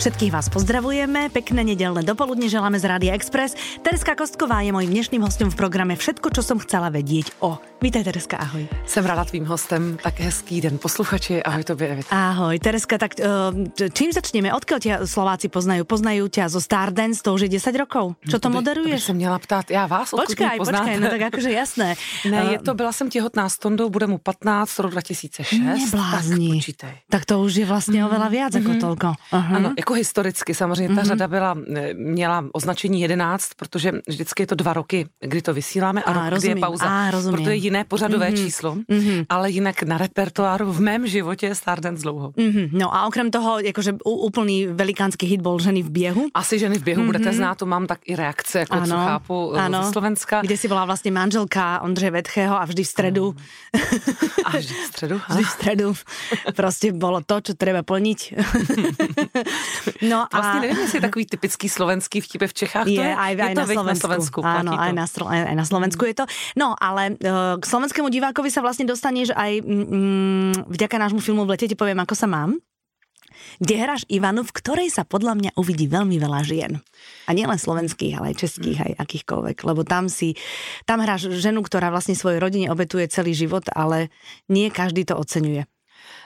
Všetkých vás pozdravujeme, pekné nedelné dopoludne želáme z Rádia Express. Tereska Kostková je mojím dnešným hostom v programe Všetko, čo som chcela vedieť o. Vítej, Tereska, ahoj. Jsem ráda tvým hostem, tak hezký den posluchači, ahoj tobě. Ahoj, Tereska, tak čím začneme? Odkiaľ ťa Slováci poznajú? Poznajú ťa zo Star Dance, to už je 10 rokov. Čo to moderuješ? Som měla ptát, já vás odkud poznáte. Počkej, no tak jakože jasné. Ne, je to, byla jsem těhotná s Tondou, bude mu 15, rok 2006. Neblázni. Tak počítej. Tak to už je vlastně oveľa viac ako toľko. Uh-huh. Ano, jako historicky samozřejmě ta řada byla, měla označení 11, protože vždycky je to 2 roky, kdy to vysíláme a rok, kdy je pauza. Proto je jiné pořadové číslo, ale jinak na repertoáru v mém životě je Star Dance dlouho. No a okrem toho, jakože úplný velikánský hit bol Ženy v běhu. Asi Ženy v běhu budete znát, to mám tak i reakce, jako ano, co chápu ano, ze Slovenska. Kde si byla vlastně manželka Ondřeje Vedchého a vždy v středu. A vždy v středu? Vždy v středu. Prostě bylo to, co treba plniť. No a vlastně nevím, jestli je takový typický slovenský vtip v Čechách. Je aj to na Slovensku. Áno, aj na Slovensku je to. No, ale k slovenskému divákovi sa vlastne dostaneš aj vďaka nášmu filmu V lete ti poviem, ako sa mám, kde hráš Ivanu, v ktorej sa podľa mňa uvidí veľmi veľa žien. A nielen slovenských, ale aj českých, aj akýchkoľvek. Lebo tam hráš ženu, ktorá vlastne svojej rodine obetuje celý život, ale nie každý to oceňuje.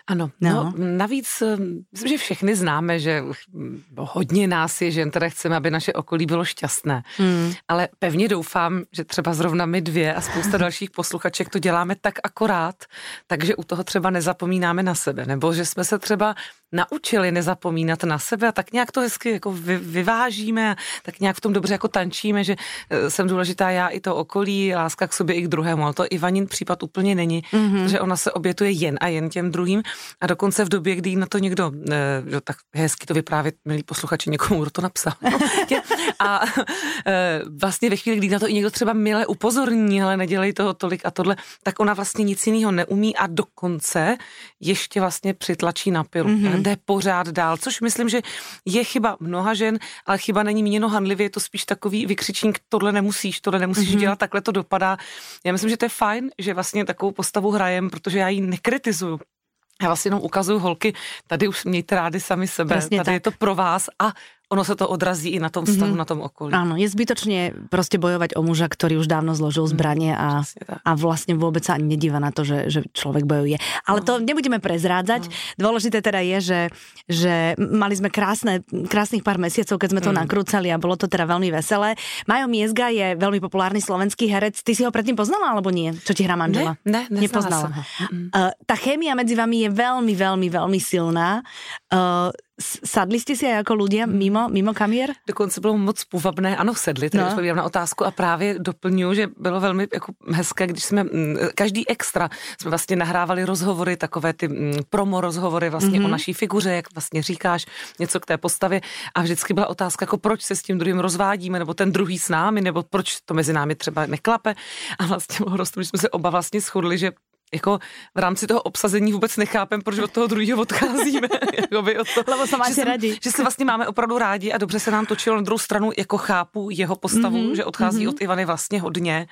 Ano, no, navíc, že všichni známe, že hodně nás je žen, které chceme, aby naše okolí bylo šťastné. Ale pevně doufám, že třeba zrovna my dvě a spousta dalších posluchaček to děláme tak akorát, takže u toho třeba nezapomínáme na sebe, nebo že jsme se třeba naučili nezapomínat na sebe a tak nějak to hezky jako vyvážíme a tak nějak v tom dobře jako tančíme, že jsem důležitá já i to okolí, láska k sobě i k druhému, ale to Ivanin případ úplně není, že ona se obětuje jen a jen těm druhým a dokonce v době, kdy na to někdo, tak hezky to vyprávět, milí posluchači, někomu, kdo to napsal. A vlastně ve chvíli, kdy na to i někdo třeba mile upozorní, ale nedělej toho tolik a tohle, tak ona vlastně nic jiného neumí a dokonce ještě vlastně přitlačí na pilu. Jde pořád dál, což myslím, že je chyba mnoha žen, ale chyba není míněno hanlivě, je to spíš takový vykřičník, tohle nemusíš dělat, takhle to dopadá. Já myslím, že to je fajn, že vlastně takovou postavu hrajem, protože já ji nekritizuju. Já vás jenom ukazuju, holky, tady už mějte rády sami sebe, presne tady tak. Je to pro vás a ono se to odrazí i na tom vztahu, na tom okolí. Áno, je zbytočne prostě bojovať o muža, ktorý už dávno zložil zbranie a vlastne vôbec sa ani nedíva na to, že človek bojuje. Ale to nebudeme prezrádzať. Dôležité teda je, že mali sme krásnych pár mesiacov, keď sme to nakrúcali a bolo to teda veľmi veselé. Majo Miezga je veľmi populárny slovenský herec. Ty si ho predtým poznala alebo nie? Čo ti hrá manžela? Ne, nepoznala. Tá chémia medzi vami je veľmi, veľmi, veľmi silná. Sadli jste si jako ľudia mimo kamier? Dokonce bylo moc půvabné. Ano, sedli, tady odpovídám na otázku a právě doplňuji, že bylo velmi jako hezké, když jsme každý extra jsme vlastně nahrávali rozhovory, takové ty promo rozhovory vlastně o naší figuře, jak vlastně říkáš něco k té postavě a vždycky byla otázka, jako proč se s tím druhým rozvádíme, nebo ten druhý s námi, nebo proč to mezi námi třeba neklape a vlastně bylo rozhodně, že jsme se oba vlastně shodli, že jako v rámci toho obsazení vůbec nechápem, proč od toho druhého odcházíme. Lebo se máte rádi. Že se vlastně máme opravdu rádi a dobře se nám točilo. Na druhou stranu jako chápu jeho postavu, že odchází od Ivany vlastně hodně.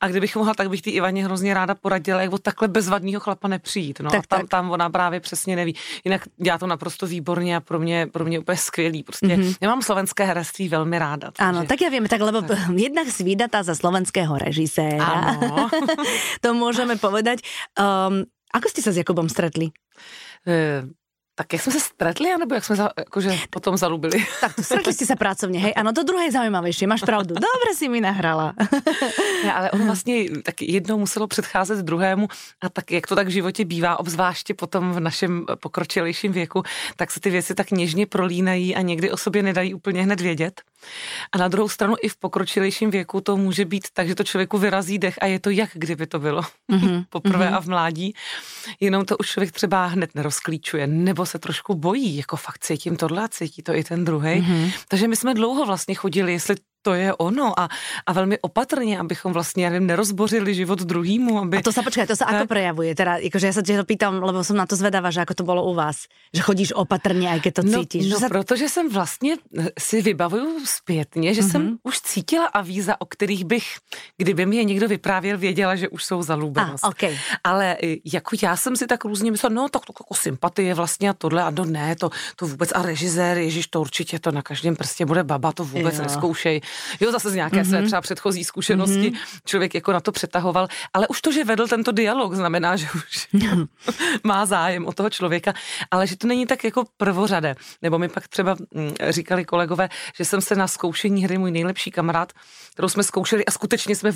A kdybych mohla, tak bych ty Ivaně hrozně ráda poradila, jak od takhle bezvadného chlapa nepřijít. No, tak, a tam ona právě přesně neví. Jinak dělá to naprosto výborně a pro mě úplně skvělý. Prostě já mám slovenské herectví velmi ráda. Takže... Ano, tak já vím, tak lebo jednak svídata za slovenského režiséra. To můžeme povedať. Ako ste sa s Jakobom stretli? Tak jak jsme se stretli, anebo jak jsme potom zalúbili? Tak stretli ste sa pracovně, hej? Ano, to druhé je zaujímavější, máš pravdu. Dobre si mi nahrala. Ja, ale on vlastně tak jednou muselo předcházet druhému a tak, jak to tak v životě bývá, obzvláště potom v našem pokročilejším věku, tak se ty věci tak něžně prolínají a někdy o sobě nedají úplně hned vědět. A na druhou stranu i v pokročilejším věku to může být tak, že to člověku vyrazí dech a je to jak kdyby to bylo poprvé a v mládí. Jenom to už člověk třeba hned nerozklíčuje, nebo se trošku bojí, jako fakt cítím tohle a cítí to i ten druhej. Takže my jsme dlouho vlastně chodili, jestli to je ono a velmi opatrně, abychom vlastně, já nevím, nerozbořili život druhýmu, aby... A to sa, počkaj, to sa ako prejavuje? Teda, akože ja sa tiež pýtam, lebo som na to zvedavá, že ako to bolo u vás, že chodíš opatrne, aj keď to cítiš. No, protože jsem vlastně si vybavuju zpětně, že jsem už cítila avíza, o kterých bych, kdyby mi je někdo vyprávěl, věděla, že už jsou zalúbenost. Okay. Ale jako já jsem si tak různě myslela, no tak jako sympatie vlastně a tohle, a no ne, to vůbec, a režisér, ježiš, to určitě, to na každém prstě bude baba, to vůbec nezkoušej. Jo, zase z nějaké své třeba předchozí zkušenosti člověk jako na to přetahoval, ale už to, že vedl tento dialog, znamená, že už má zájem o toho člověka, ale že to není tak jako prvořadé. Nebo mi pak třeba říkali kolegové, že jsem se na zkoušení hry Můj nejlepší kamarád, kterou jsme zkoušeli a skutečně jsme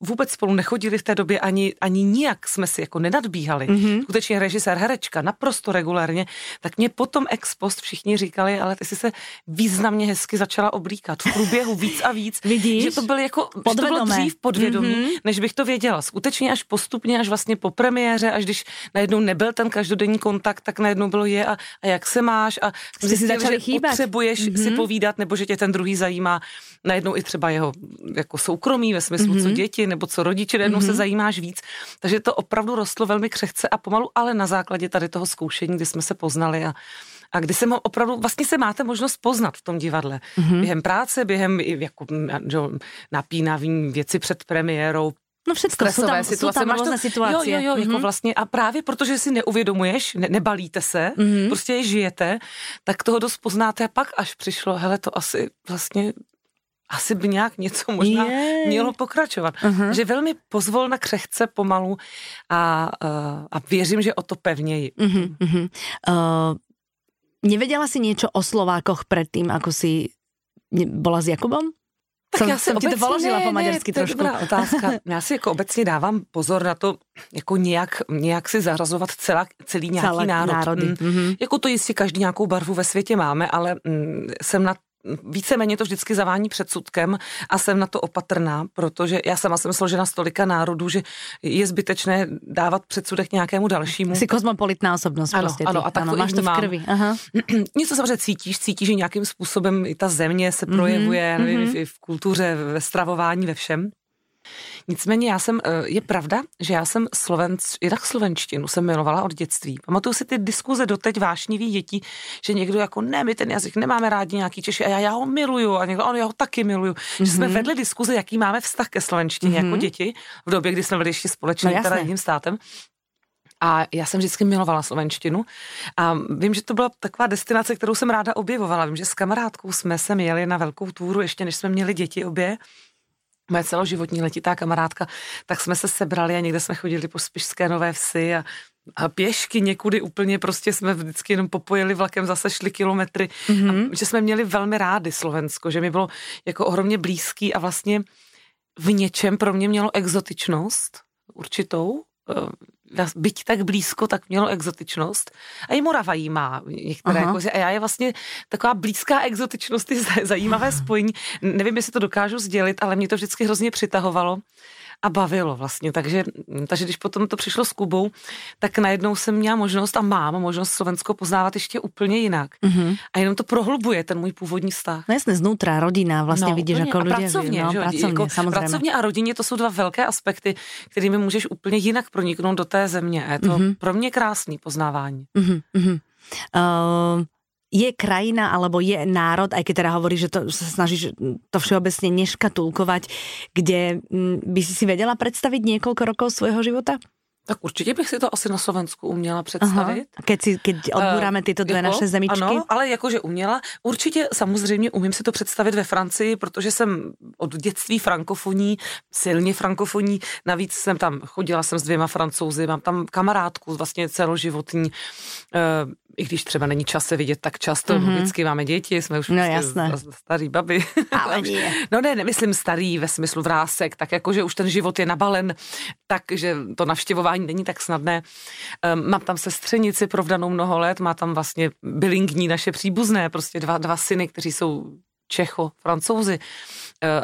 vůbec spolu nechodili v té době, ani nijak jsme si jako nenadbíhali. Skutečně režisér, herečka, naprosto regulárně, tak mě potom ex post všichni říkali, ale ty jsi se významně hezky začala oblíkat. V průběhu víc a víc. Vidíš? Že to bylo jako podvědomé. To bylo dřív podvědomí, než bych to věděla. Skutečně až postupně, až vlastně po premiéře, až když najednou nebyl ten každodenní kontakt, tak najednou bylo je a jak se máš a zjistil, že chýbat. Potřebuješ si povídat, nebo že tě ten druhý zajímá. Najednou i třeba jeho jako soukromí ve smyslu, co děti nebo co rodiče, najednou se zajímáš víc. Takže to opravdu rostlo velmi křehce a pomalu, ale na základě tady toho zkoušení, kdy jsme se poznali a kdy se opravdu, vlastně se máte možnost poznat v tom divadle. Během práce, během jako, napínavým věci před premiérou, no všetko, sú tam rôzne situácie. Jo, jako vlastne, a právě protože si neuvědomuješ, nebalíte se, prostě je žijete, tak toho dost poznáte a pak až přišlo, hele, to asi vlastně... Asi by nějak něco možná mělo pokračovat. Že velmi pozvolna, křehce, pomalu a věřím, že o to pevněji. Nevedela si niečo o Slovákoch predtým, ako si bola s Jakubom? Tak já si obecně, ti to položila po maďarsky trošku. To je dobrá otázka. Já si jako obecně dávám pozor na to, jako nějak si zařazovat celý nějaký národ. Jako to jistě každý nějakou barvu ve světě máme, ale jsem na víceméně to vždycky zavání předsudkem a jsem na to opatrná, protože já sama jsem složena z tolika národů, že je zbytečné dávat předsudek nějakému dalšímu. Jsi kosmopolitná osobnost. Ano, prostě, ano, a tak to máš to v krvi. Aha. Něco samozřejmě cítíš, že nějakým způsobem i ta země se projevuje v kultuře, ve stravování, ve všem. Nicméně je pravda, že já jsem jednak slovenštinu jsem milovala od dětství. Pamatuju si ty diskuze doteď vášnivých dětí, že někdo jako ne, my ten jazyk nemáme rádi nějaký Češi a já ho miluju a někdo, ano, já ho taky miluju. Že jsme vedli diskuze, jaký máme vztah ke slovenštině jako děti v době, kdy jsme byli ještě společně teda jedním státem. A já jsem vždycky milovala slovenštinu a vím, že to byla taková destinace, kterou jsem ráda objevovala. Vím, že s kamarádkou jsme sem jeli na velkou túru, ještě než jsme měli děti obě. Moje celoživotní letitá kamarádka, tak jsme se sebrali a někde jsme chodili po Spišské Nové Vsi a pěšky někudy úplně, prostě jsme vždycky jenom popojili vlakem, zase šli kilometry. A že jsme měli velmi rádi Slovensko, že mi bylo jako ohromně blízký a vlastně v něčem pro mě mělo exotičnost určitou, byť tak blízko, tak mělo exotičnost. A i Morava jí má některé kozy. A já je vlastně taková blízká exotičnost, je zajímavé spojení. Nevím, jestli to dokážu sdělit, ale mě to vždycky hrozně přitahovalo a bavilo vlastně. Takže když potom to přišlo s Kubou, tak najednou jsem měla možnost a mám možnost Slovensko poznávat ještě úplně jinak. A jenom to prohlubuje ten můj původní vztah. No jasné, znútra rodina vlastně no, vidíš, jako ľudia. Pracovně a rodině, to jsou dva velké aspekty, kterými můžeš úplně jinak proniknout do té země. Je to pro mě krásný poznávání. Je krajina, alebo je národ, aj keď teda hovoríš, že to sa snažíš to všeobecne neškatulkovať, kde by si vedela predstaviť niekoľko rokov svojho života? Tak určitě bych si to asi na Slovensku uměla představit. Keď odbůráme tyto dvě naše zemičky. Ano, ale jakože uměla. Určitě samozřejmě umím si to představit ve Francii, protože jsem od dětství frankofonní, silně frankofonní. Navíc jsem tam chodila s dvěma Francouzi, mám tam kamarádku vlastně celoživotní. I když třeba není čas se vidět tak často, vždycky máme děti, jsme už starý babi. Ale nie. No ne, nemyslím starý ve smyslu vrásek, tak jakože už ten život je nabalen, takže to navštěvování není tak snadné. Mám tam sestřenici provdanou mnoho let, má tam vlastně bilingní naše příbuzné, prostě dva syny, kteří jsou Čecho-Francouzi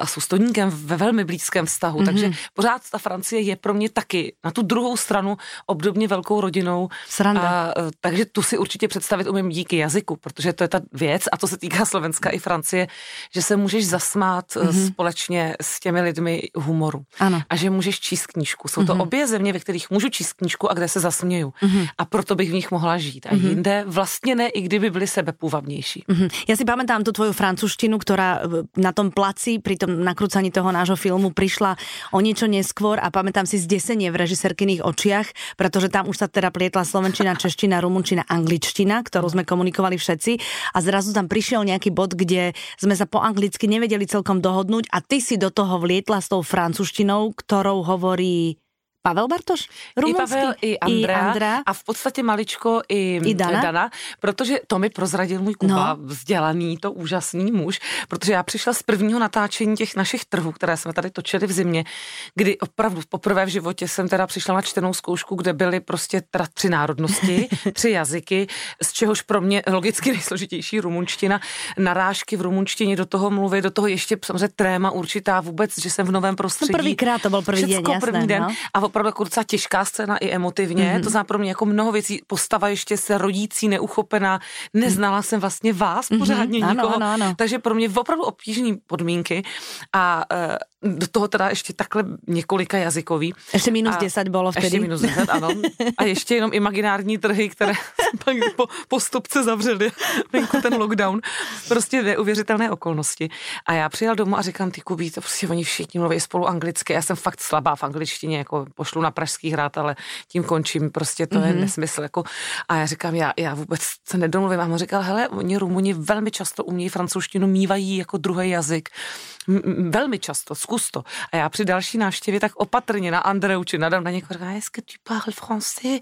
a jsou s Toníkem ve velmi blízkém vztahu, takže pořád ta Francie je pro mě taky na tu druhou stranu obdobně velkou rodinou. Sranda. A, takže tu si určitě představit umím díky jazyku, protože to je ta věc a to se týká Slovenska i Francie, že se můžeš zasmát společně s těmi lidmi humoru. Ano. A že můžeš číst knížku. Jsou to obě země, ve kterých můžu číst knížku a kde se zasměju. A proto bych v nich mohla žít. A jinde vlastně ne, i kdyby byli sebepůvabnější. Já si pamätám tu tvoju francouzštinu, ktorá na tom placi pri tom nakrúcaní toho nášho filmu prišla o niečo neskôr a pamätám si zdesenie v režisérkyných očiach, pretože tam už sa teda plietla slovenčina, čeština, rumunčina, angličtina, ktorú sme komunikovali všetci a zrazu tam prišiel nejaký bod, kde sme sa po anglicky nevedeli celkom dohodnúť a ty si do toho vlietla s tou francúzštinou, ktorou hovorí Pavel Bartoš, rumunský. I Pavel, i Andra. A v podstatě maličko i Dana, protože to mi prozradil můj Kuba, vzdělaný, to úžasný muž, protože já přišla z prvního natáčení těch našich trhů, které jsme tady točili v zimě, kdy opravdu poprvé v životě jsem teda přišla na čtenou zkoušku, kde byly prostě teda 3 národnosti, 3 jazyky, z čehož pro mě logicky nejsložitější rumunština, narážky v rumunštině, do toho mluvy, do toho ještě samozřejmě tréma určitá vůbec, že jsem v novém prostředí. Prvýkrát to byl první den. No? Opravdu kurca těžká scéna i emotivně. To znamená pro mě jako mnoho věcí. Postava ještě se rodící, neuchopená. Neznala jsem vlastně vás pořádně nikoho. Ano. Takže pro mě opravdu obtížné podmínky a do toho teda ještě takhle několika jazykový. Ještě minus 10 bylo vtedy. Ještě minus 10, ano. A ještě jenom imaginární trhy, které pak po postupce zavřeli venku ten lockdown. Prostě neuvěřitelné okolnosti. A já přijel domů a říkám, ty Kubí, to prostě oni všichni mluví spolu anglicky. Já jsem fakt slabá v angličtině, jako pošlu na Pražský hrad, ale tím končím, prostě to je nesmysl. Jako. A já říkám, já vůbec se nedomluvím. A on říkal, hele, oni Rumuni velmi často umějí francouzštinu, mívají jako druhý jazyk. Velmi často, zkus to. A já při další návštěvě tak opatrně na Andreu či nadám na někoho, est-ce que tu parles français?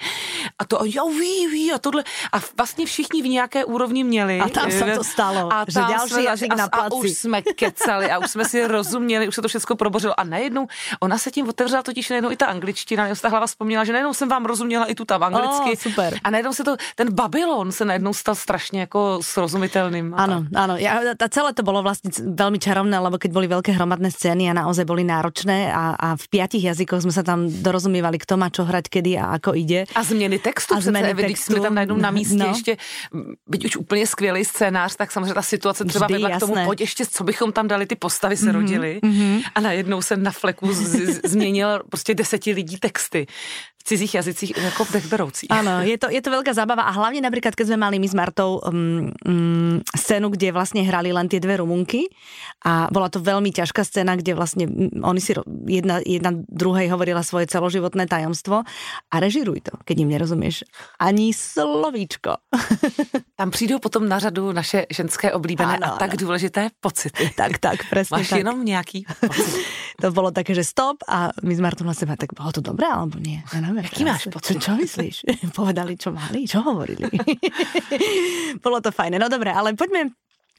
A to, a tohle. A vlastně všichni v nějaké úrovni měli. A tam se to stalo, a že další jazyk na placi. A už jsme kecali a už jsme si rozuměli, už se to všechno probořilo. A najednou, ona se tím otevřela totiž najednou i ta angličtina, ta hlava vzpomněla, že najednou jsem vám rozuměla i tu tam anglicky. Super. A najednou se to, ten Babylon se najednou stal strašně jako srozumitelným. Ano. A celé to bylo vlastně velmi čarovné, lebo keď boli veľké hromadné scény a naozaj boli náročné a v 5 jazykoch sme sa tam dorozumievali, kto má čo hrať, kedy a ako ide. A zmeny textu. A zmeny textu. Sme tam najednou na místě ještě, byť už úplně skvělý scénář, tak samozřejmě ta situace třeba vždy, vedla k tomu, pojď ještě, co bychom tam dali, ty postavy se rodily a najednou se na fleku změnil prostě 10 lidí texty. V cizích jazycích, jako v dechberoucích. Áno, je to veľká zábava a hlavne napríklad, keď sme mali my s Martou scénu, kde vlastne hrali len tie 2 Rumunky a bola to veľmi ťažká scéna, kde vlastne oni si jedna druhej hovorila svoje celoživotné tajomstvo a režiruj to, keď im nerozumieš ani slovíčko. Tam přijdou potom na řadu naše ženské oblíbené a tak důležité pocity. Tak, presne. Máš jenom nějaký pocit. To bolo také, že stop a my s Martou na seba, tak bolo to dobré, alebo nie? Jaký máš pocit? Čo myslíš? Povedali, čo mali? Čo hovorili? Bolo to fajné. No dobre, ale poďme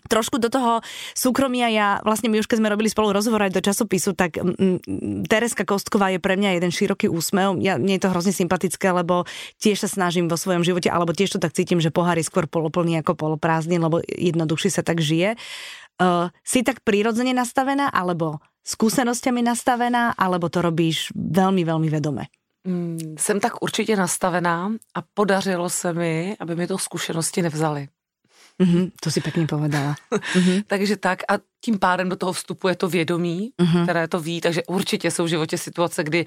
trošku do toho súkromia. Ja vlastne my už keď sme robili spolu rozhovor aj do časopisu, tak Tereska Kostková je pre mňa jeden široký úsmev. Mne je to hrozne sympatické, lebo tiež sa snažím vo svojom živote, alebo tiež to tak cítim, že pohár je skôr poloplný ako poloprázdny, lebo jednoduchšie sa tak žije. Si tak prirodzene nastavená, alebo skúsenosťami nastavená, alebo to robíš veľmi, veľmi vedome? Jsem tak určitě nastavená a podařilo se mi, aby mi to zkušenosti nevzali. To si pěkně povedala. Takže tak a tím pádem do toho vstupuje to vědomí, které to ví, takže určitě jsou v životě situace, kdy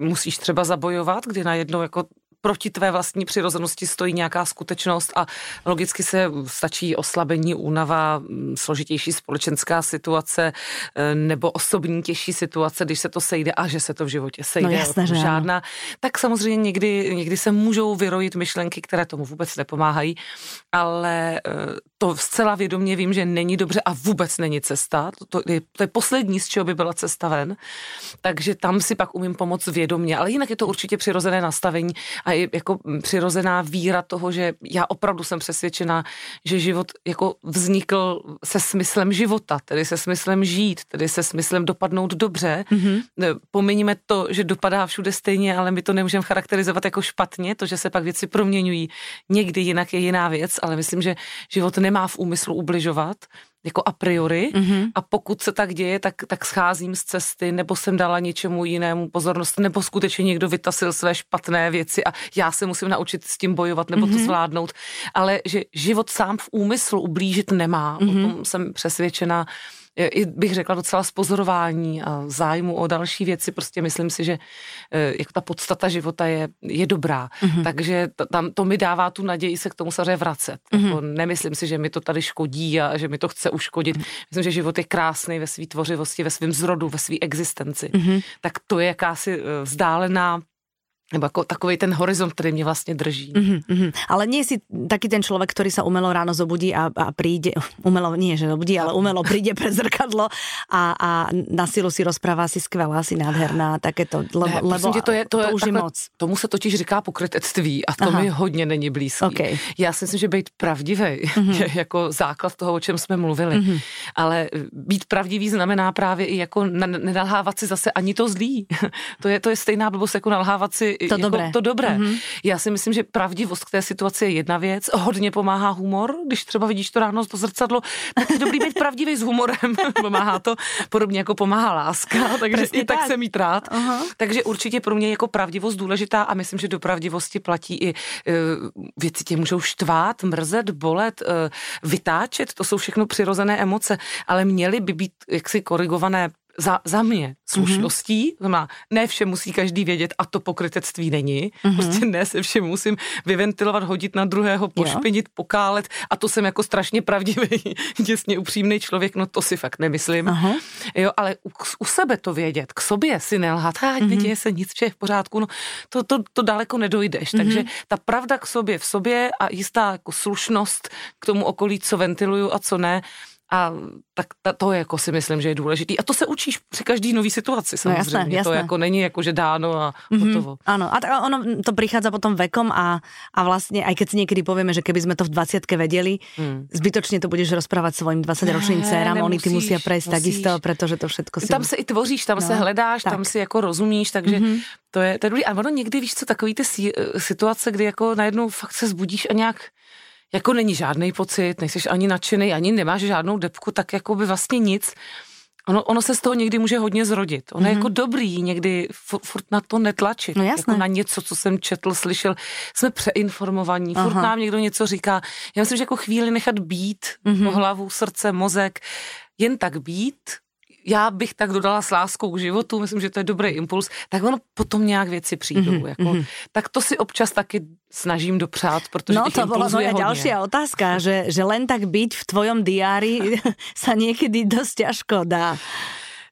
musíš třeba zabojovat, kdy najednou jako proti tvé vlastní přirozenosti stojí nějaká skutečnost a logicky se stačí oslabení, únava, složitější společenská situace nebo osobní těžší situace, když se to sejde a že se to v životě sejde. No jasné, že žádná. Tak samozřejmě někdy se můžou vyrojit myšlenky, které tomu vůbec nepomáhají, ale to zcela vědomě vím, že není dobře a vůbec není cesta. To je poslední, z čeho by byla cesta ven. Takže tam si pak umím pomoct vědomě, ale jinak je to určitě přirozené nastavení a je jako přirozená víra toho, že já opravdu jsem přesvědčená, že život jako vznikl se smyslem života, tedy se smyslem žít, tedy se smyslem dopadnout dobře. Pominíme to, že dopadá všude stejně, ale my to nemůžeme charakterizovat jako špatně, to, že se pak věci proměňují. Někdy jinak je jiná věc, ale myslím, že život nemá v úmyslu ubližovat, jako a priori a pokud se tak děje, tak scházím z cesty, nebo jsem dala něčemu jinému pozornost, nebo skutečně někdo vytasil své špatné věci a já se musím naučit s tím bojovat nebo to zvládnout, ale že život sám v úmyslu ublížit nemá, o tom jsem přesvědčená, i bych řekla docela z pozorování a zájmu o další věci, prostě myslím si, že jako ta podstata života je dobrá, takže tam to mi dává tu naději se k tomu samozřejmě vracet. Jako nemyslím si, že mi to tady škodí a že mi to chce uškodit. Myslím, že život je krásný ve své tvořivosti, ve svém zrodu, ve své existenci. Tak to je jakási vzdálená nebo ako takovej ten horizont, ktorý mne vlastne drží. Ale nie si taký ten človek, ktorý sa umelo ráno zobudí a príde, umelo nie, že zobudí, ale umelo príde pre zrkadlo a na silu si rozpráva, si skvelá, si nádherná, takéto, lebo to je už je moc. Tomu sa totiž říká pokrytectví a to mi hodně není blízký. Okay. Já si myslím, že být pravdivý je jako základ toho, o čem jsme mluvili. Ale být pravdivý znamená právě i jako nenalhávat si zase ani to zlý. To je stejná blbost jako nalhávat si to dobré. Já si myslím, že pravdivost k té situaci je jedna věc. Hodně pomáhá humor, když třeba vidíš to ráno, to zrcadlo, tak je dobrý být pravdivý s humorem. Pomáhá to, podobně jako pomáhá láska, takže přesně i tak jsem mít rád. Takže určitě pro mě jako pravdivost důležitá a myslím, že do pravdivosti platí i věci tě můžou štvát, mrzet, bolet, vytáčet, to jsou všechno přirozené emoce, ale měly by být jaksi korigované za mě slušností, znamená, ne všem musí každý vědět a to pokrytectví není, prostě ne se všem musím vyventilovat, hodit na druhého, pošpinit, pokálet a to jsem jako strašně pravdivý, děsně upřímný člověk, no to si fakt nemyslím. Jo, ale u sebe to vědět, k sobě si nelhat, neděje se nic, vše je v pořádku, no to daleko nedojdeš, takže ta pravda k sobě, v sobě a jistá jako slušnost k tomu okolí, co ventiluju a co ne, a tak to jako si myslím, že je důležitý. A to se učíš při každý nový situaci samozřejmě. No, jasné. To jako není jako, že dáno a hotovo. Áno, a ono to prichádza potom vekom a vlastne, aj keď si niekedy povieme, že keby sme to v 20-ke vedeli, zbytočne to budeš rozprávať svojim 20-ročným dcerám, oni ty musia prejsť takisto, pretože to všetko si... Tam sa i tvoříš, tam sa hledáš, tak. Tam si jako rozumíš, takže to je dobrý. A ono někdy, víš co, takový ty situace, kdy jako najednou fakt se zbudíš a nějak... Jako není žádnej pocit, nejseš ani nadšenej, ani nemáš žádnou depku, tak jako by vlastně nic. Ono se z toho někdy může hodně zrodit. Ono je jako dobrý někdy furt na to netlačit. No jasné. Jako na něco, co jsem četl, slyšel. Jsme přeinformovaní, furt nám někdo něco říká. Já myslím, že jako chvíli nechat být hlavu, srdce, mozek, jen tak být. Já bych tak dodala s láskou k životu, myslím, že to je dobrý impuls, tak ono potom nějak věci přijdou. Tak to si občas taky snažím dopřát, protože no, to bola moja ďalšia otázka, že len tak byť v tvojom diári sa niekedy dosť ťažko dá.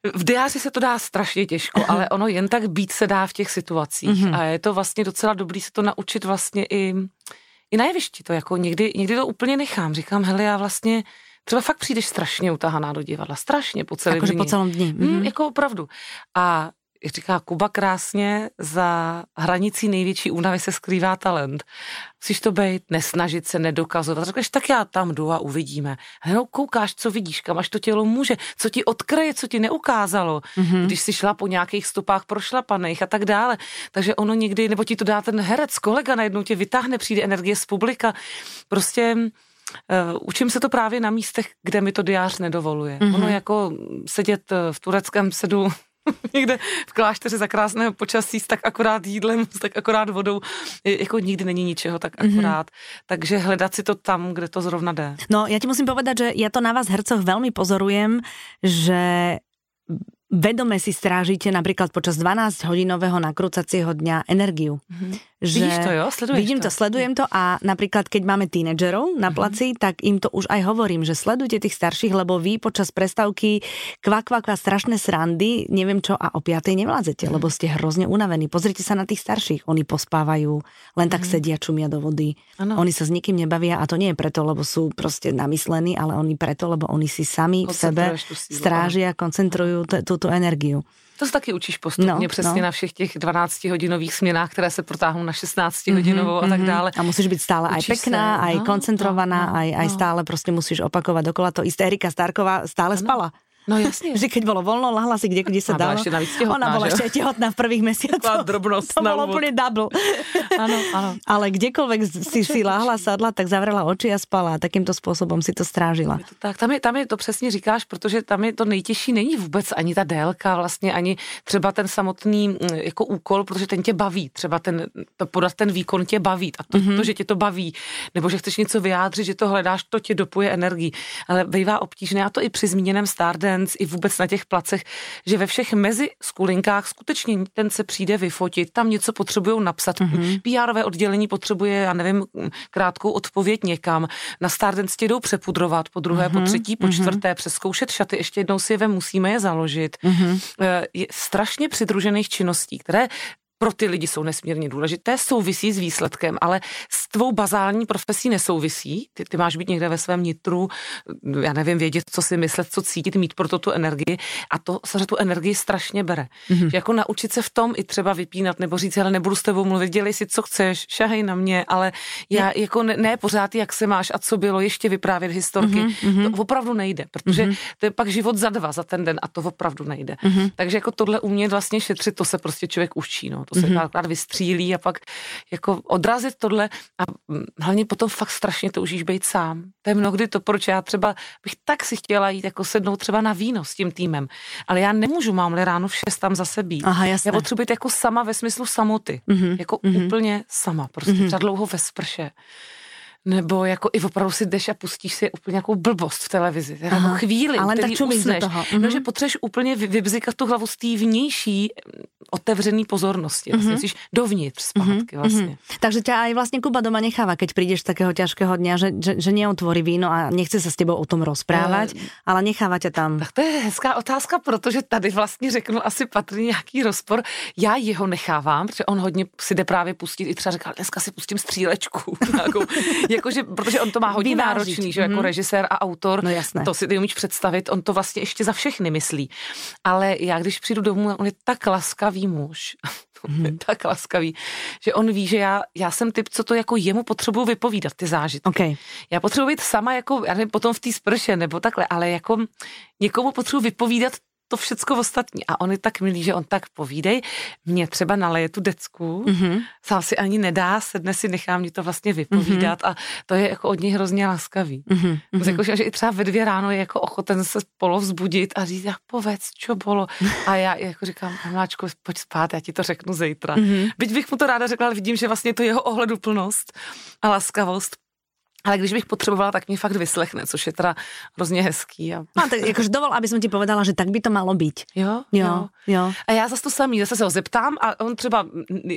V diáři se to dá strašně těžko, ale ono jen tak být se dá v těch situacích a je to vlastně docela dobrý se to naučit vlastně i na jevišti. To jako někdy to úplně nechám, říkám, hele, já vlastně třeba fakt přijdeš strašně utahaná do divadla, strašně po celém dní. Jako opravdu. A říká Kuba krásně, za hranicí největší únavy se skrývá talent. Musíš to bejt, nesnažit se, nedokazovat. Řekneš, tak já tam jdu a uvidíme. Hlenou koukáš, co vidíš, kam až to tělo může, co ti odkryje, co ti neukázalo, když jsi šla po nějakých stopách prošlapaných a tak dále. Takže ono někdy, nebo ti to dá ten herec, kolega, najednou tě vytáhne, přijde energie z publika. Prostě... učím se to právě na místech, kde mi to diář nedovoluje. Ono jako sedět v tureckém sedu někde v klášteře za krásného počasí s tak akorát jídlem, s tak akorát vodou, jako nikdy není ničeho tak akorát. Takže hledat si to tam, kde to zrovna jde. No, ja ti musím povedať, že ja to na vás hercoch veľmi pozorujem, že vedome si strážite napríklad počas 12-hodinového nakrúcacieho dňa energiu. Že vidíš to, jo? Sleduješ vidím to? Sledujem to a napríklad, keď máme tínedžerov na placi, tak im to už aj hovorím, že sledujte tých starších, lebo vy počas prestávky strašné srandy, neviem čo, a o 5:00 nevládzete, lebo ste hrozne unavení. Pozrite sa na tých starších, oni pospávajú, len tak sedia, čumia do vody. Ano. Oni sa s nikým nebavia a to nie je preto, lebo sú proste namyslení, ale oni preto, lebo oni si sami v sebe strážia, koncentrujú tú energiu. To se taky učíš postupně přesně na všech těch 12-hodinových směnách, které se protáhnou na 16-hodinovou a tak dále. A musíš být stále aj pekná, aj koncentrovaná, aj stále prostě musíš opakovat dokola to. Isté Erika Starková stále spala. No jasne. Že keď bolo voľno, lahla si kde sa dalo. Ona bola ešte tehotná v prvých mesiacoch. To bolo úplne double. Áno. Ale kdekoľvek si lahla, sadla, tak zavrela oči a spala. Takýmto spôsobom si to strážila. Tak tam je to přesně říkáš, protože tam je to nejtěžší, není vůbec ani ta délka vlastně, ani třeba ten samotný jako úkol, protože ten tě baví, třeba podat ten výkon tě baví a to, že tě to baví, nebo že chceš něco vyjádřit, že to hledáš, to tě dopuje energii. Ale bývá obtížné, a to i při zmíněném Star Dance, i vůbec na těch placech, že ve všech mezi skulinkách skutečně ten se přijde vyfotit, tam něco potřebujou napsat. PR-ové oddělení potřebuje, já nevím, krátkou odpověď někam. Na Star Dance tě jdou přepudrovat, po druhé, po třetí, po čtvrté, přeskoušet šaty, ještě jednou si je musíme je založit. Je strašně přidružených činností, které pro ty lidi jsou nesmírně důležité, souvisí s výsledkem, ale s tvou bazální profesí nesouvisí. Ty máš být někde ve svém nitru, já nevím, vědět, co si myslet, co cítit, mít proto tu energii a to se tu energii strašně bere. Že jako naučit se v tom i třeba vypínat nebo říct, hele, nebudu s tebou mluvit, dělej si, co chceš, šahej na mě, ale já jako ne pořád, jak se máš a co bylo, ještě vyprávět historky. To opravdu nejde, protože to je pak život za dva, za ten den a to opravdu nejde. Takže jako tohle umět vlastně šetřit, to se prostě člověk učí, no. To se párkrát vystřílí a pak jako odrazit tohle a hlavně potom fakt strašně toužíš být sám. To je mnohdy to, proč já třeba bych tak si chtěla jít jako sednout třeba na víno s tím týmem, ale já nemůžu, mám-li ráno v 6 tam za sebí. Já potřebuji být jako sama ve smyslu samoty. Úplně sama, prostě třeba dlouho ve sprše. Nebo jako i opravdu si jdeš a pustíš si úplně nějakou blbost v televizi. Aha, chvíli, ale tak usneš. No, že potřebuješ úplně vybzikat tu hlavu z té vnější otevřený pozornosti. Vlastně musíš dovnitř zpátky vlastne. Takže ťa aj vlastne Kuba doma necháva, keď prídeš z takého ťažkého dňa, že neotvorí víno a nechce sa s tebou o tom rozprávať, ale necháva ťa tam. Tak to je hezká otázka, protože tady vlastně řeknu asi patrně nějaký rozpor. Já jeho nechávám, protože on hodně si jde právě pustit i třeba říkal, dneska si pustím střílečku. Jakože, protože on to má hodně náročný, že jako režisér a autor, no jasné. To si ty umíš představit, on to vlastně ještě za všechny myslí. Ale já když přijdu domů, on je tak laskavý muž, tak laskavý, že on ví, že já jsem typ, co to jako jemu potřebuju vypovídat, ty zážitky. Já potřebuji být sama, jako, já nevím, potom v té sprše nebo takhle, ale jako někomu potřebuji vypovídat to všecko ostatní. A on je tak milý, že on tak povídej, mě třeba naleje tu decku, sám si ani nedá, sedne si, nechá mě to vlastně vypovídat a to je jako od něj hrozně laskavý. Řekl, že i třeba ve 2 ráno je jako ochoten se polovzbudit a říct, povedz, čo bolo. A já jako říkám, mláčku, pojď spát, já ti to řeknu zítra. Byť bych mu to ráda řekla, ale vidím, že vlastně to jeho ohleduplnost a laskavost, ale když bych potřebovala, tak mě fakt vyslechne, což je teda hrozně hezký. A... No, tak jakože dovol, aby som ti povedala, že tak by to malo být. Jo. A já zase to samý, zase se ho zeptám a on třeba,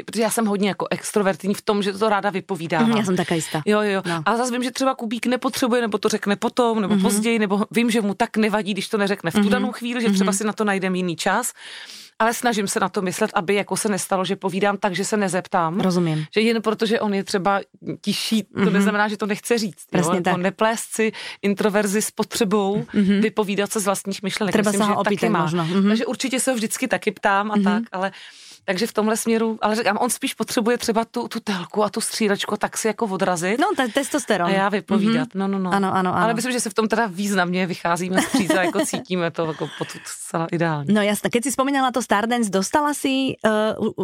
protože já jsem hodně jako extrovertní v tom, že to ráda vypovídám. Já jsem taká jistá. Jo. A zase vím, že třeba Kubík nepotřebuje, nebo to řekne potom, nebo později, nebo vím, že mu tak nevadí, když to neřekne v tu danou chvíli, že třeba si na to najdem jiný čas. Ale snažím se na to myslet, aby jako se nestalo, že povídám tak, že se nezeptám. Rozumím. Že jen protože on je třeba tichý, to neznamená, že to nechce říct. Presne tak. On neplést si introverzi s potřebou vypovídat se z vlastních myšlenek. Treba sa ho opýtať možno. Takže určitě se ho vždycky taky ptám a tak, ale... Takže v tomhle směru, ale říkám, on spíš potřebuje třeba tu telku a tu střílečku tak si jako odrazit. No, testosteron. A já vypovídat. No. Ano. Ale myslím, že se v tom teda významně vycházíme vstříc a jako cítíme to jako potud celá ideálně. No jasné, keď si spomínala to Star Dance, dostala si,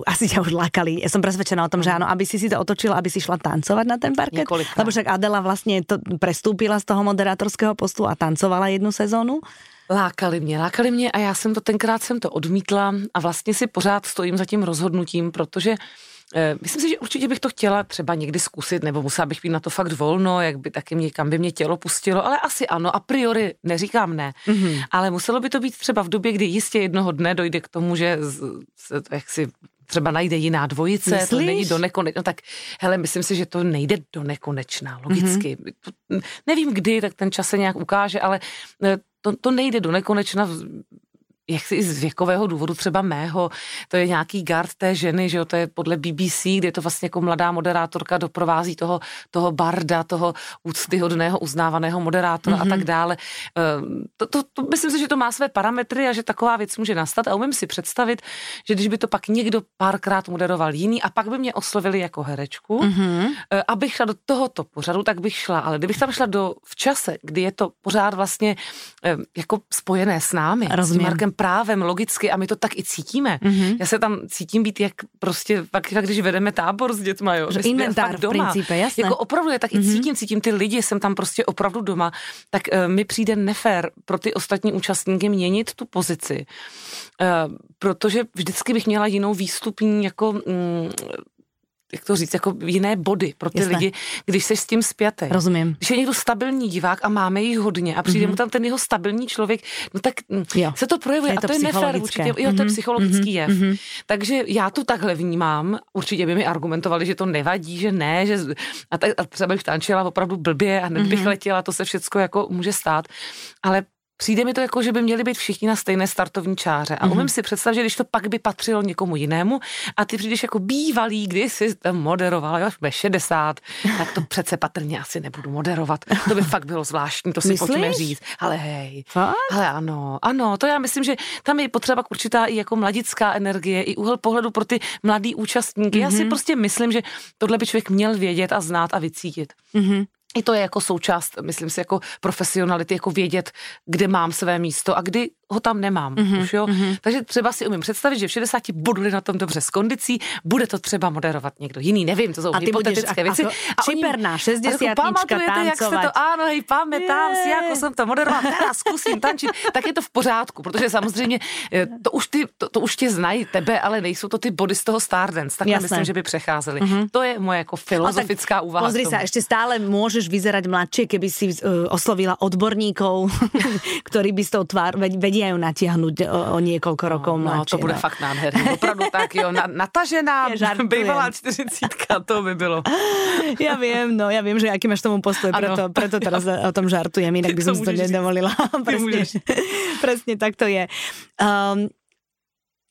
asi ťa už lákali, ja som presvedčená o tom, že áno, aby si to otočila, aby si šla tancovať na ten parket. Několikrát. Lebo však Adela vlastne to prestúpila z toho moderátorského postu a tancovala jednu sezónu. Lákali mě a já jsem to tenkrát odmítla a vlastně si pořád stojím za tím rozhodnutím, protože myslím si, že určitě bych to chtěla třeba někdy zkusit, nebo musela bych být na to fakt volno, jak by taky mě, kam by mě tělo pustilo, ale asi ano, a priori neříkám ne, ale muselo by to být třeba v době, kdy jistě jednoho dne dojde k tomu, že jaksi třeba najde jiná dvojice, myslíš? To není do nekonečna. No tak, hele, myslím si, že to nejde do nekonečna, logicky. Nevím kdy, tak ten čas se nějak ukáže, ale to nejde do nekonečna jak si i z věkového důvodu třeba mého, to je nějaký gard té ženy, že jo, to je podle BBC, kde to vlastně jako mladá moderátorka doprovází toho barda, toho úctyhodného, uznávaného moderátora a tak dále. To myslím si, že to má své parametry a že taková věc může nastat a umím si představit, že když by to pak někdo párkrát moderoval jiný a pak by mě oslovili jako herečku, abych šla do tohoto pořadu, tak bych šla, ale kdybych tam šla v čase, kdy je to pořád vlastně jako spojené s námi, s Markem právem, logicky, a my to tak i cítíme. Já se tam cítím být jak prostě, jak když vedeme tábor s dětma, jo. Inventár v principe, jasné. Jako opravdu je tak i cítím ty lidi, jsem tam prostě opravdu doma, tak mi přijde nefér pro ty ostatní účastníky měnit tu pozici, protože vždycky bych měla jinou výstupní jako jak to říct, jako jiné body pro ty lidi, když seš s tím spjatý. Rozumím. Když je někdo stabilní divák a máme jich hodně a přijde mu tam ten jeho stabilní člověk, no tak se to projevuje a to je nefér. Jo, to je psychologický jev. Takže já to takhle vnímám, určitě by mi argumentovali, že to nevadí, že ne, že a třeba bych tančila opravdu blbě a hned bych letěla, to se všecko jako může stát, ale přijde mi to jako, že by měli být všichni na stejné startovní čáře. A umím si představit, že když to pak by patřilo někomu jinému a ty přijdeš jako bývalý, když jsi tam moderovala, až ve 60, tak to přece patrně asi nebudu moderovat. To by fakt bylo zvláštní, to si pojďme říct. Ale hej, ale ano, to já myslím, že tam je potřeba určitá i jako mladická energie, i úhel pohledu pro ty mladý účastníky. Já si prostě myslím, že tohle by člověk měl vědět a znát a vycítit. I to je jako součást, myslím si, jako profesionality, jako vědět, kde mám své místo a kdy ho tam nemám. Už, jo? Takže třeba si umím představit, že v 60 budu na tom dobře s kondicí, bude to třeba moderovat někdo jiný, nevím, to jsou hypotetické věci. A čiperná 60nička tancovat. Jak se to, ano, hej, pamatám si, jako jsem to moderovala, teraz zkusím tančit, tak je to v pořádku, protože samozřejmě to už tě znají tebe, ale nejsou to ty body z toho Star Dance, tak myslím, že by přecházeli. To je moje jako filozofická úvaha. Pozri sa, ešte stále môžeš vyzerať mladšie, keby si oslovila odborníkov, ktorí by s tou tvár vedia ju natiahnuť o niekoľko rokov mladšie. To bude fakt nádherné. Opravdu tak, jo, natažená, bývalá 40-tka, to by bylo. Ja viem, že aký máš tomu postoj, preto teraz o tom žartujem, inak by som si to nedovolila. Presne tak to je.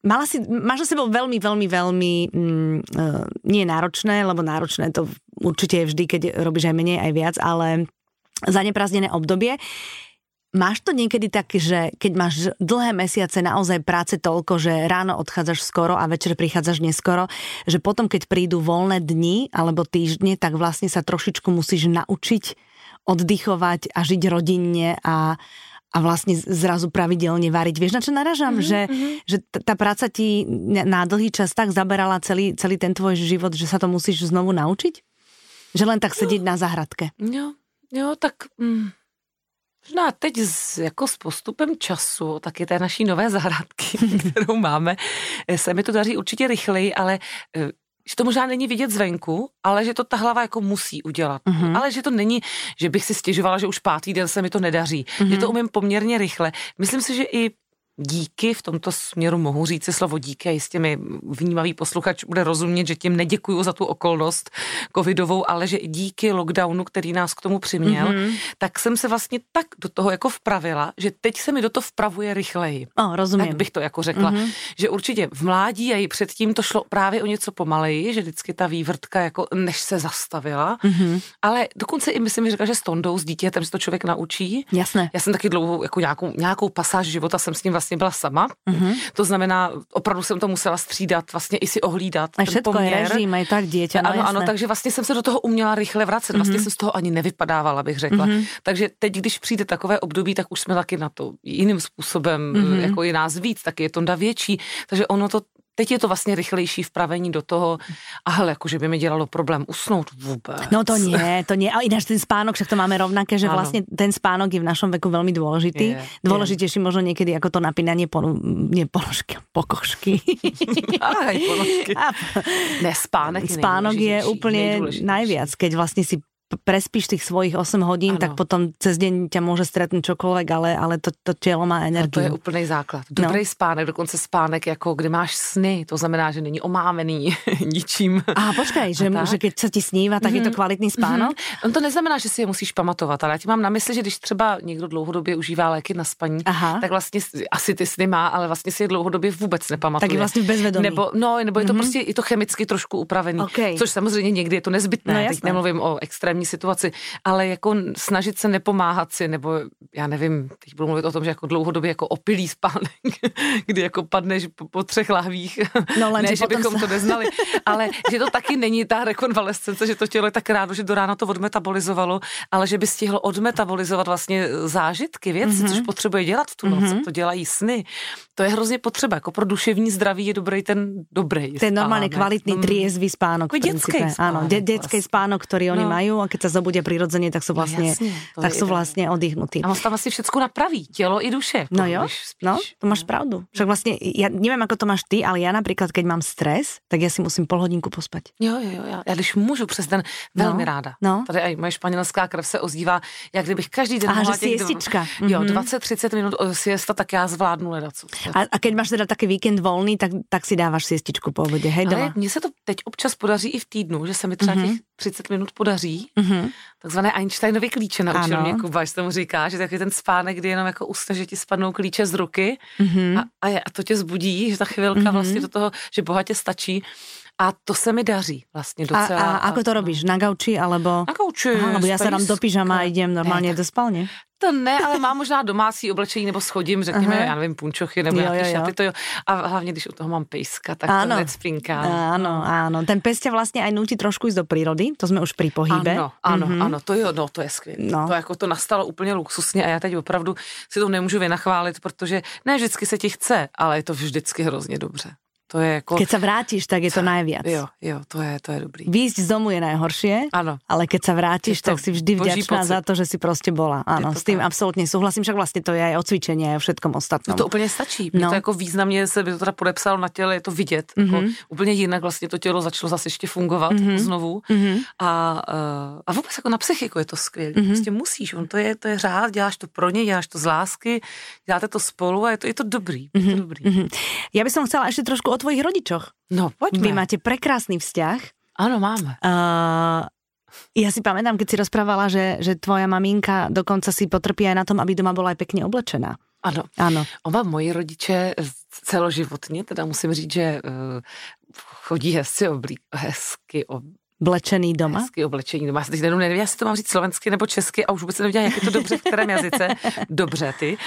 Máš za sebou veľmi, veľmi, veľmi nie náročné, lebo náročné to určite je vždy, keď robíš aj menej, aj viac, ale zaneprázdnené obdobie. Máš to niekedy tak, že keď máš dlhé mesiace naozaj práce toľko, že ráno odchádzaš skoro a večer prichádzaš neskoro, že potom, keď prídu voľné dni alebo týždne, tak vlastne sa trošičku musíš naučiť oddychovať a žiť rodinne a vlastne zrazu pravidelne variť. Vieš, na čo narážam? Že tá práca ti na dlhý čas tak zaberala celý ten tvoj život, že sa to musíš znovu naučiť? Že len tak sedieť na záhradke? Jo, tak... No a teď jako s postupem času, taky té naší nové zahrádky, kterou máme, se mi to daří určitě rychleji, ale že to možná není vidět zvenku, ale že to ta hlava jako musí udělat. Ale že to není, že bych si stěžovala, že už pátý den se mi to nedaří. Že to umím poměrně rychle. Myslím si, že i díky, v tomto směru mohu říct si slovo díky a jistě mi vnímavý posluchač bude rozumět, že tím neděkuju za tu okolnost covidovou, ale že díky lockdownu, který nás k tomu přiměl, tak jsem se vlastně tak do toho jako vpravila, že teď se mi do toho vpravuje rychleji. Rozumím. Tak bych to jako řekla, že určitě v mládí a i předtím to šlo právě o něco pomaleji, že vždycky ta vývrtka jako než se zastavila, ale dokonce i myslím, že říkala, že s Tondou, s dítětem se to člověk naučí. Jasné. Já jsem taky dlouho jako nějakou pasáž života jsem s ním vlastně byla sama. To znamená, opravdu jsem to musela střídat, vlastně i si ohlídat. A všetko je režim, aj tak dieťa. Ano, takže vlastně jsem se do toho uměla rychle vracet. Vlastně jsem z toho ani nevypadávala, bych řekla. Takže teď, když přijde takové období, tak už jsme taky na to jiným způsobem, jako je nás víc, taky je Tonda větší. Takže ono to teď je to vlastně rychlejší vpravení do toho, ale jakože by mi dělalo problém usnout vůbec. No to nie, ale ináč ten spánok, však to máme rovnaké, že vlastne ten spánok je v našom veku veľmi dôležitý. Dôležitejší možno niekedy ako to napínanie pokožky. Nespánek je úplne najviac, keď vlastne si prespíš tých svojich 8 hodín, ano. Tak potom cez deň ťa môže stretnúť čokoľvek, ale to tělo má energii. A to je úplný základ. Dobrý spánek, dokonce spánek, jako kdy máš sny, to znamená, že není omámený ničím. A počkej, že keď se ti sníva, tak je to kvalitní spánek? On to neznamená, že si je musíš pamatovat, ale já ti mám na mysli, že když třeba někdo dlouhodobě užívá léky na spaní, aha. Tak vlastně asi ty sny má, ale vlastně si je dlouhodobě vůbec nepamatuje. Tak je vlastně v bezvědomí. Nebo je to prostě i to chemicky trošku upravený, okay. Což samozřejmě někdy je to nezbytné. No, teď nemluvím o extrémní situaci, ale jako snažit se nepomáhat si, nebo já nevím, teď budu mluvit o tom, že jako dlouhodobě jako opilý spánek, kdy jako padneš po 3 lahvích. No, ne, že bychom to neznali, ale že to taky není ta rekonvalescence, že to tělo je tak ráno, že do rána to odmetabolizovalo, ale že by stihlo odmetabolizovat vlastně zážitky, věci, což potřebuje dělat v tu noc, to dělají sny. To je hrozně potřeba, jako pro duševní zdraví je dobrý ten normálny, kvalitný, triezvy spánok v princípe. Áno, detský spánok, ktorý oni majú, a keď sa zobudia prirodzene, tak sú vlastne, oddychnutí. A tam vlastne všetko napraví, telo i duše. No jo, to máš pravdu. Však vlastne, ja neviem, ako to máš ty, ale ja napríklad, keď mám stres, tak ja si musím pol hodinku pospať. Jo, ja když môžu přes den, veľmi ráda. Tady aj moje španělská krev se ozývá, jak kdybych každý den mohla těch 20-30 minút siesta, tak ja zvládnu ledacu. A keď máš teda taký víkend voľný, tak si dávaš siestičku po obede, hej, doma. Ale mně se to teď občas podaří i v týdnu, že se mi třeba těch 30 minut podaří. Takzvané Einsteinovy klíče naučil mě Kuba, že tomu říká, že takový ten spánek, kdy jenom jako usne, že ti spadnou klíče z ruky a to tě zbudí, že ta chvilka vlastně do toho, že bohatě stačí. A to se mi daří vlastně docela. A ako to robíš? Na gauči alebo? Na gauči. Alebo ja sa dám do pyžama a idem normálně do spálně. To ne, ale mám možná domácí oblečení, nebo schodím, řekněme, já nevím, punčochy, nebo nějaké šaty, to jo. A hlavně, když u toho mám pejska, tak ano. To necpinká. Ano. Ten pes ťa vlastně aj nutí trošku jít do přírody, to jsme už při pohybe. Ano, to jo, to je skvělé. No. To jako to nastalo úplně luxusně a já teď opravdu si to nemůžu vynachválit, protože ne vždycky se ti chce, ale je to vždycky hrozně dobře. To je ako... Keď sa vrátiš, tak je to najviac. Jo, to je dobrý. Výjsť z domu je najhoršie, ano. Ale keď sa vrátiš, tak si vždy vďačná za to, že si proste bola. Áno, s tým absolútne súhlasím, však vlastne to je aj o cvičení, aj o všetkom ostatnom. No to úplne stačí. No. To ako významne se by to teda podepsalo na tele, je to vidieť. Ako úplne jinak vlastne to telo začalo zase ešte fungovať znovu. A vôbec ako na psychiku je to skvělé. Prostě musíš, to je řád, děláš to pro ně, děláš to z lásky, děláte to spolu a je to dobrý. Je to dobrý. Ja by som chcela ešte trošku o tvojich rodičoch. No, poďme. Vy máte prekrásny vzťah. Áno, máme. Ja si pamätám, keď si rozprávala, že tvoja maminka dokonca si potrpí aj na tom, aby doma bola aj pekne oblečená. Áno. Oba moji rodiče celoživotně, teda musím říct, že chodí hezky oblečený doma. Já si to mám říct slovensky nebo česky a už vůbec nevěděla, jak je to dobře, v kterém jazyce. Dobře, ty.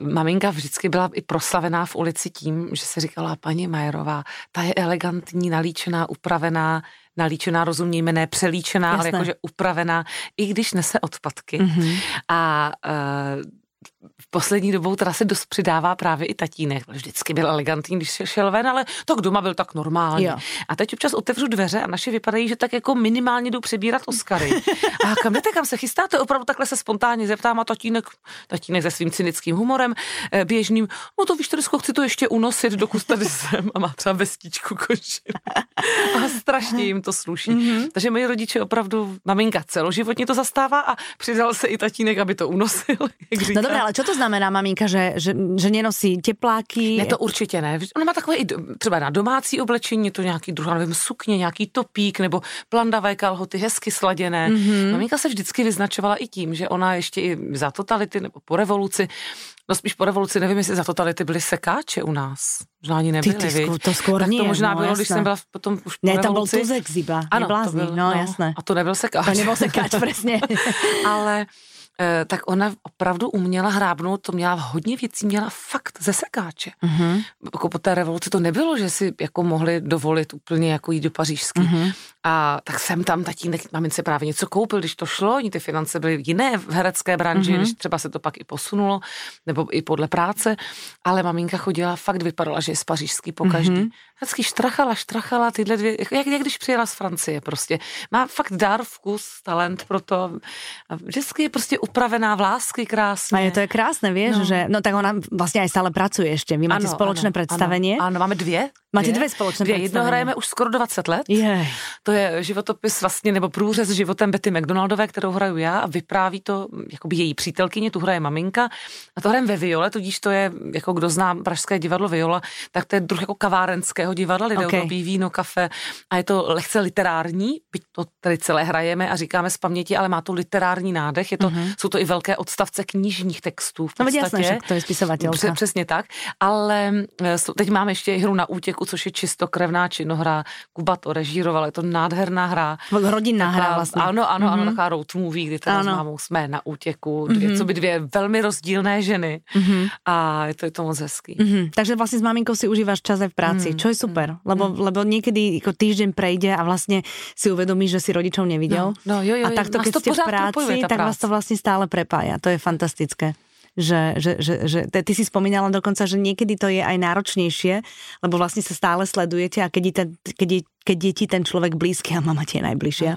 Maminka vždycky byla i proslavená v ulici tím, že se říkala paní Majerová, ta je elegantní, nalíčená, upravená, rozumíme, ne přelíčená, jasné. Ale jakože upravená, i když nese odpadky. A... poslední dobou teda se dost přidává právě i tatínek. Vždycky byl elegantní, když šel ven, ale tak doma byl tak normální. Jo. A teď občas otevřu dveře a naše vypadají, že tak jako minimálně jdou přebírat Oscary. A kam jdete, kam se chystáte? Opravdu takhle se spontánně zeptám a tatínek se svým cynickým humorem běžným, no to víš, Teresko, chci to ještě unosit, dokud tady jsem, a má třeba vestičku košili. A strašně jim to sluší. Takže moji rodiče opravdu, maminka celoživotně to zastává a přidal se i tatínek, aby to unosil. No dobré, ale čo to znamená, maminka, že nenosí tepláky? Ne, to určitě ne. Ona má takové i třeba na domácí oblečení, to nějaký sukně, nějaký topík nebo plandavé kalhoty, hezky sladěné. Maminka se vždycky vyznačovala i tím, že ona ještě i za totality nebo po revoluci, no spíš po revoluci, nevím, jestli za totality byly sekáče u nás. Možná ani nebyly, to skoro tak to možná bylo, jasné. Když jsem byla potom už po revoluci. Ne, tam byl tuzek ziba, neblázni, no jasné. A to nebyl sekáč. To nebyl sekáč, přesně. Ale... tak ona opravdu uměla hrábnout, to měla hodně věcí, měla fakt ze sekáče. Jako po té revoluci to nebylo, že si jako mohli dovolit úplně jako jít do pařížský. A tak jsem tam tatínek, mamince právě něco koupil, když to šlo, oni ty finance byly jiné v herecké branži, když třeba se to pak i posunulo, nebo i podle práce, ale maminka chodila, fakt vypadala, že je z pařížský pokaždý. Hezky štrachala tyhle dvě, jak když přijela z Francie prostě. Má fakt dar, vkus, talent pro to. Vždycky je prostě upravená v lásky krásne. Majo, to je krásne, vieš, že... No tak ona vlastne aj stále pracuje ešte. Vy máte spoločné predstavenie. Áno, máme dve. Máte dve spoločné predstavenie. Jedno hrajeme už skoro 20 let. To je je životopis vlastně, nebo průřez životem Betty McDonaldové, kterou hraju já, a vypráví to jakoby její přítelkyně, tu hraje maminka, a to hrajem ve Viole, tudíž to je, jako kdo zná pražské divadlo Viola, tak to je druh jako kavárenského divadla, lidé obí víno, kafe, a je to lehce literární, byť to tady celé hrajeme a říkáme z paměti, ale má to literární nádech, je to, jsou to i velké odstavce knižních textů v podstatě. No jasné, že to je spisovatelka. Přesně tak, ale teď máme ještě hru Na útěku, což je čistokrevná činohra, Kuba to režíroval, je to nádherná hra. Rodinná hra vlastně. Ano, ano, taková road movie, kdy teda s mámou jsme na útěku, dvě velmi rozdílné ženy, a je to moc hezký. Takže vlastně s maminkou si užíváš čas aj v práci, čo je super, lebo niekedy ako týždeň prejde a vlastne si uvedomíš, že si rodičov nevidel. No, a takto, keď ste v práci, tak vás to vlastne stále prepája. To je fantastické. Že ty si spomínala dokonca, že niekedy to je aj náročnejšie, lebo vlastne sa stále sledujete a keď je ti ten človek blízky a mama ti je najbližšia.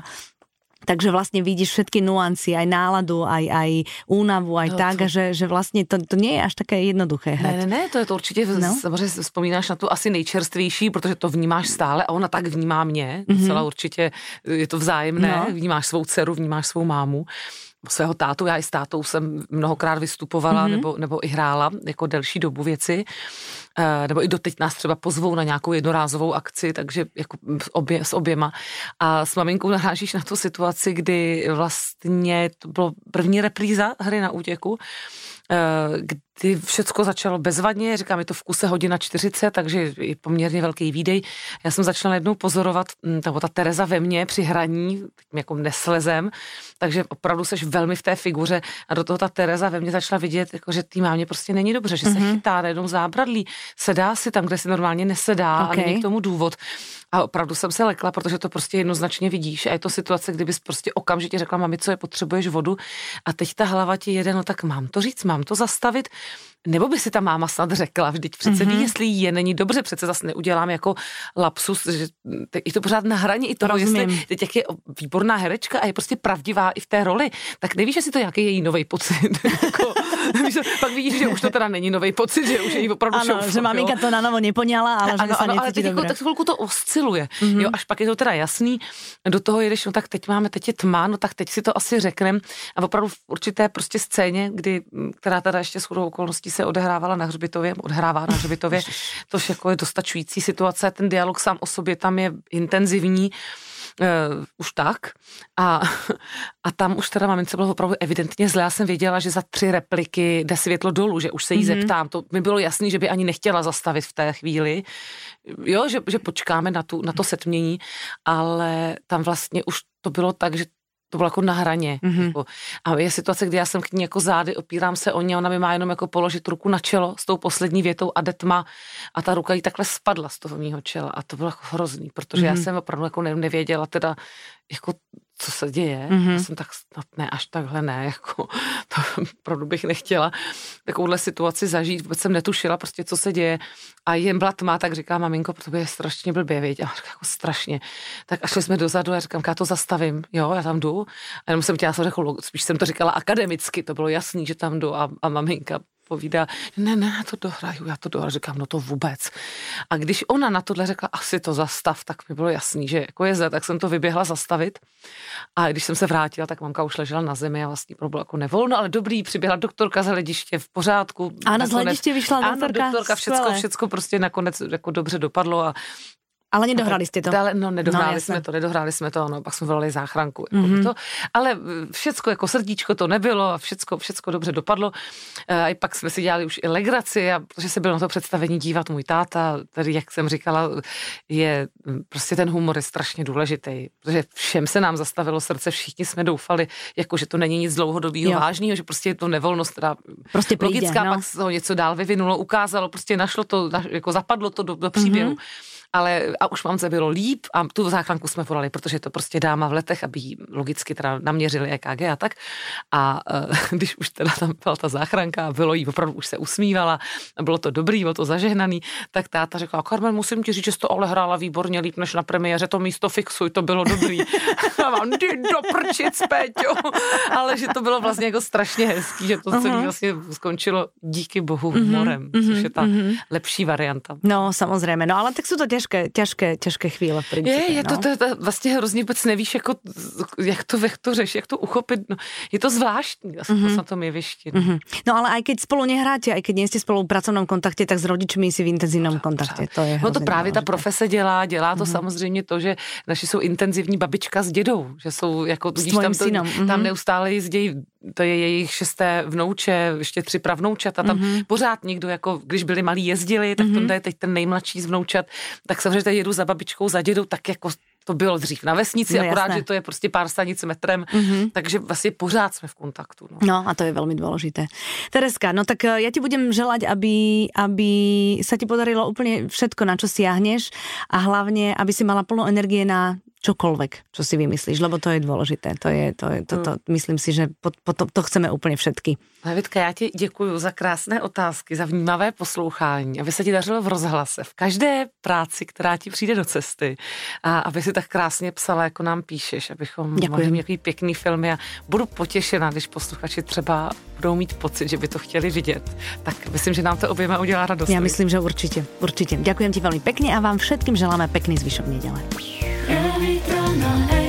Takže vlastne vidíš všetky nuancy, aj náladu, aj únavu, aj že vlastne to nie je až také jednoduché hrať. Ne, to je to určitě, samozřejmě vzpomínáš na tu asi nejčerstvější, protože to vnímáš stále a ona tak vnímá mě, celá určitě je to vzájemné, vnímáš svou dceru, vnímáš svou mámu, svého tátu, já i s tátou jsem mnohokrát vystupovala nebo i hrála jako delší dobu věci, nebo i doteď nás třeba pozvou na nějakou jednorázovou akci, takže jako s oběma. A s maminkou narážíš na tu situaci, kdy vlastně to bylo první repríza hry Na útěku, kdy všecko začalo bezvadně, říkám, je to v kuse 1:40, takže je poměrně velký výdej. Já jsem začala jednou pozorovat, ta Tereza ve mně při hraní, jako neslezem, takže opravdu seš velmi v té figuře, a do toho ta Tereza ve mně začala vidět, jako, že tý mámě prostě není dobře, že se chytá na jednom zábradlí, sedá si tam, kde si normálně nesedá, a není k tomu důvod. A opravdu jsem se lekla, protože to prostě jednoznačně vidíš. A je to situace, kdybys prostě okamžitě řekla: mami, co je, potřebuješ vodu? A teď ta hlava ti jede, no tak mám to říct, mám to zastavit. Nebo by si ta máma snad řekla, vždyť přece ví, jestli je není dobře, přece zase neudělám jako lapsus, že je to pořád na hraně i toho, jestli teď jak je výborná herečka a je prostě pravdivá i v té roli, tak nevíš, jestli to nějaký její novej pocit. Pak vidíš, že už to teda není novej pocit, že už je jí opravdu šoufl. Ano, že maminka to na novo nepoňala, ale že se necítí dobré. Tak chvilku to osciluje, jo, až pak je to teda jasný, do toho jedeš, no tak teď je tma, no tak teď si to asi řeknem, a opravdu v určité prostě scéně, kdy, která teda ještě shodou okolností se odhrává na Hřbitově, tož jako je dostačující situace, ten dialog sám o sobě tam je intenzivní, už tak, a tam už teda mamince bylo opravdu evidentně zle, já jsem věděla, že za 3 repliky jde světlo dolů, že už se jí zeptám, to mi bylo jasný, že by ani nechtěla zastavit v té chvíli, jo, že počkáme na to setmění, ale tam vlastně už to bylo tak, že to bylo jako na hraně. Jako. A je situace, kdy já jsem k ní jako zády, opírám se o ně, ona mi má jenom jako položit ruku na čelo s tou poslední větou a detma, a ta ruka jí takhle spadla z toho mýho čela, a to bylo jako hrozný, protože já jsem opravdu jako nevěděla teda, jako co se děje. Já jsem tak snad ne, až takhle ne, jako to opravdu bych nechtěla takovouhle situaci zažít, vůbec jsem netušila prostě, co se děje, a jen byla tma, tak říká maminko, protože je strašně blbě, viď? A říká, jako strašně. Tak a šli jsme dozadu a říkám, já to zastavím, jo, já tam jdu. A jenom jsem chtěla, spíš jsem to říkala akademicky, to bylo jasný, že tam jdu, a maminka povídá, ne, já to dohraju, říkám, no to vůbec. A když ona na tohle řekla, asi to zastav, tak mi bylo jasný, že jako je zle, tak jsem to vyběhla zastavit. A když jsem se vrátila, tak mamka už ležela na zemi a vlastně bylo jako nevolno, ale dobrý, přiběhla doktorka z hlediště, v pořádku. Ano, z hlediště vyšla doktorka, všecko prostě nakonec jako dobře dopadlo. Ale nedohrali ste to. Nedohráli sme to, ano, pak jsme volali záchranku. To, ale všecko, jako srdíčko to nebylo, a všecko dobře dopadlo. A i pak jsme si dělali už i legraci, a protože se byl na to představení dívat můj táta, který, jak jsem říkala, je prostě ten humor je strašně důležitý, protože všem se nám zastavilo srdce, všichni jsme doufali, jako že to není nic dlouhodobého, vážného, že prostě je to nevolnost, která prostě přijde, logická, pak se to něco dál vyvinulo, ukázalo, prostě našlo to, jako zapadlo to do příběhu. Ale a už mamce bylo líp, a tu záchranku jsme volali, protože je to prostě dáma v letech, aby jí logicky teda naměřili EKG a tak. A když už teda tam byla ta záchranka, bylo jí, opravdu už se usmívala, bylo to dobrý, bylo to zažehnaný, tak táta řekla: Karmen, musím ti říct, že jsi to ale hrála výborně, líp než na premiéře, to místo fixuj, to bylo dobrý. A mám, ty doprčit, Péťo. Ale že to bylo vlastně jako strašně hezký, že to celé vlastně skončilo díky bohu humorem, což je ta lepší varianta. No, samozřejmě, no ale tak jsou to těžké chvíle v principu. Je to vlastně hrozně vůbec nevíš, jak to řešit, jak to uchopit. No, je to zvláštní na tom jevišti. No. No ale aj keď spolu nehráte, aj keď nie ste spolu v pracovnom kontakte, tak s rodičmi si v intenzivním kontakte. To je to právě ta profese dělá to samozřejmě to, že naši jsou intenzivní babička s dědou, že jsou jako tudíž tam neustále jezdí, to je jejich 6. vnouče, ještě 3 pravnoučata, tam pořád někdo jako když byli malí jezdili, tak to je teď ten nejmladší z vnoučat, tak samozřejmě teď jedu za babičkou, za dědou, tak jako to bylo dřív na vesnici, no, akorát, jasné. Že to je prostě pár stanic metrem, takže vlastně pořád jsme v kontaktu. No a to je velmi dôležité. Tereska, no tak ja ti budem želať, aby sa ti podarilo úplne všetko, na čo siahneš a hlavne, aby si mala plno energie na čokoľvek, čo si vymyslíš, lebo to je dôležité. Myslím si, že to chceme úplne všetky. Davidka, já ti děkuju za krásné otázky, za vnímavé poslouchání, aby se ti dařilo v rozhlase, v každé práci, která ti přijde do cesty a aby si tak krásně psala, jako nám píšeš, abychom mohli nějaký pěkný filmy a budu potěšená, když posluchači třeba budou mít pocit, že by to chtěli vidět. Tak myslím, že nám to oběma udělá radost. Já myslím, že určitě. Ďakujem ti veľmi pekne a vám všetkým želáme pekný zvyšok nedele. Every time I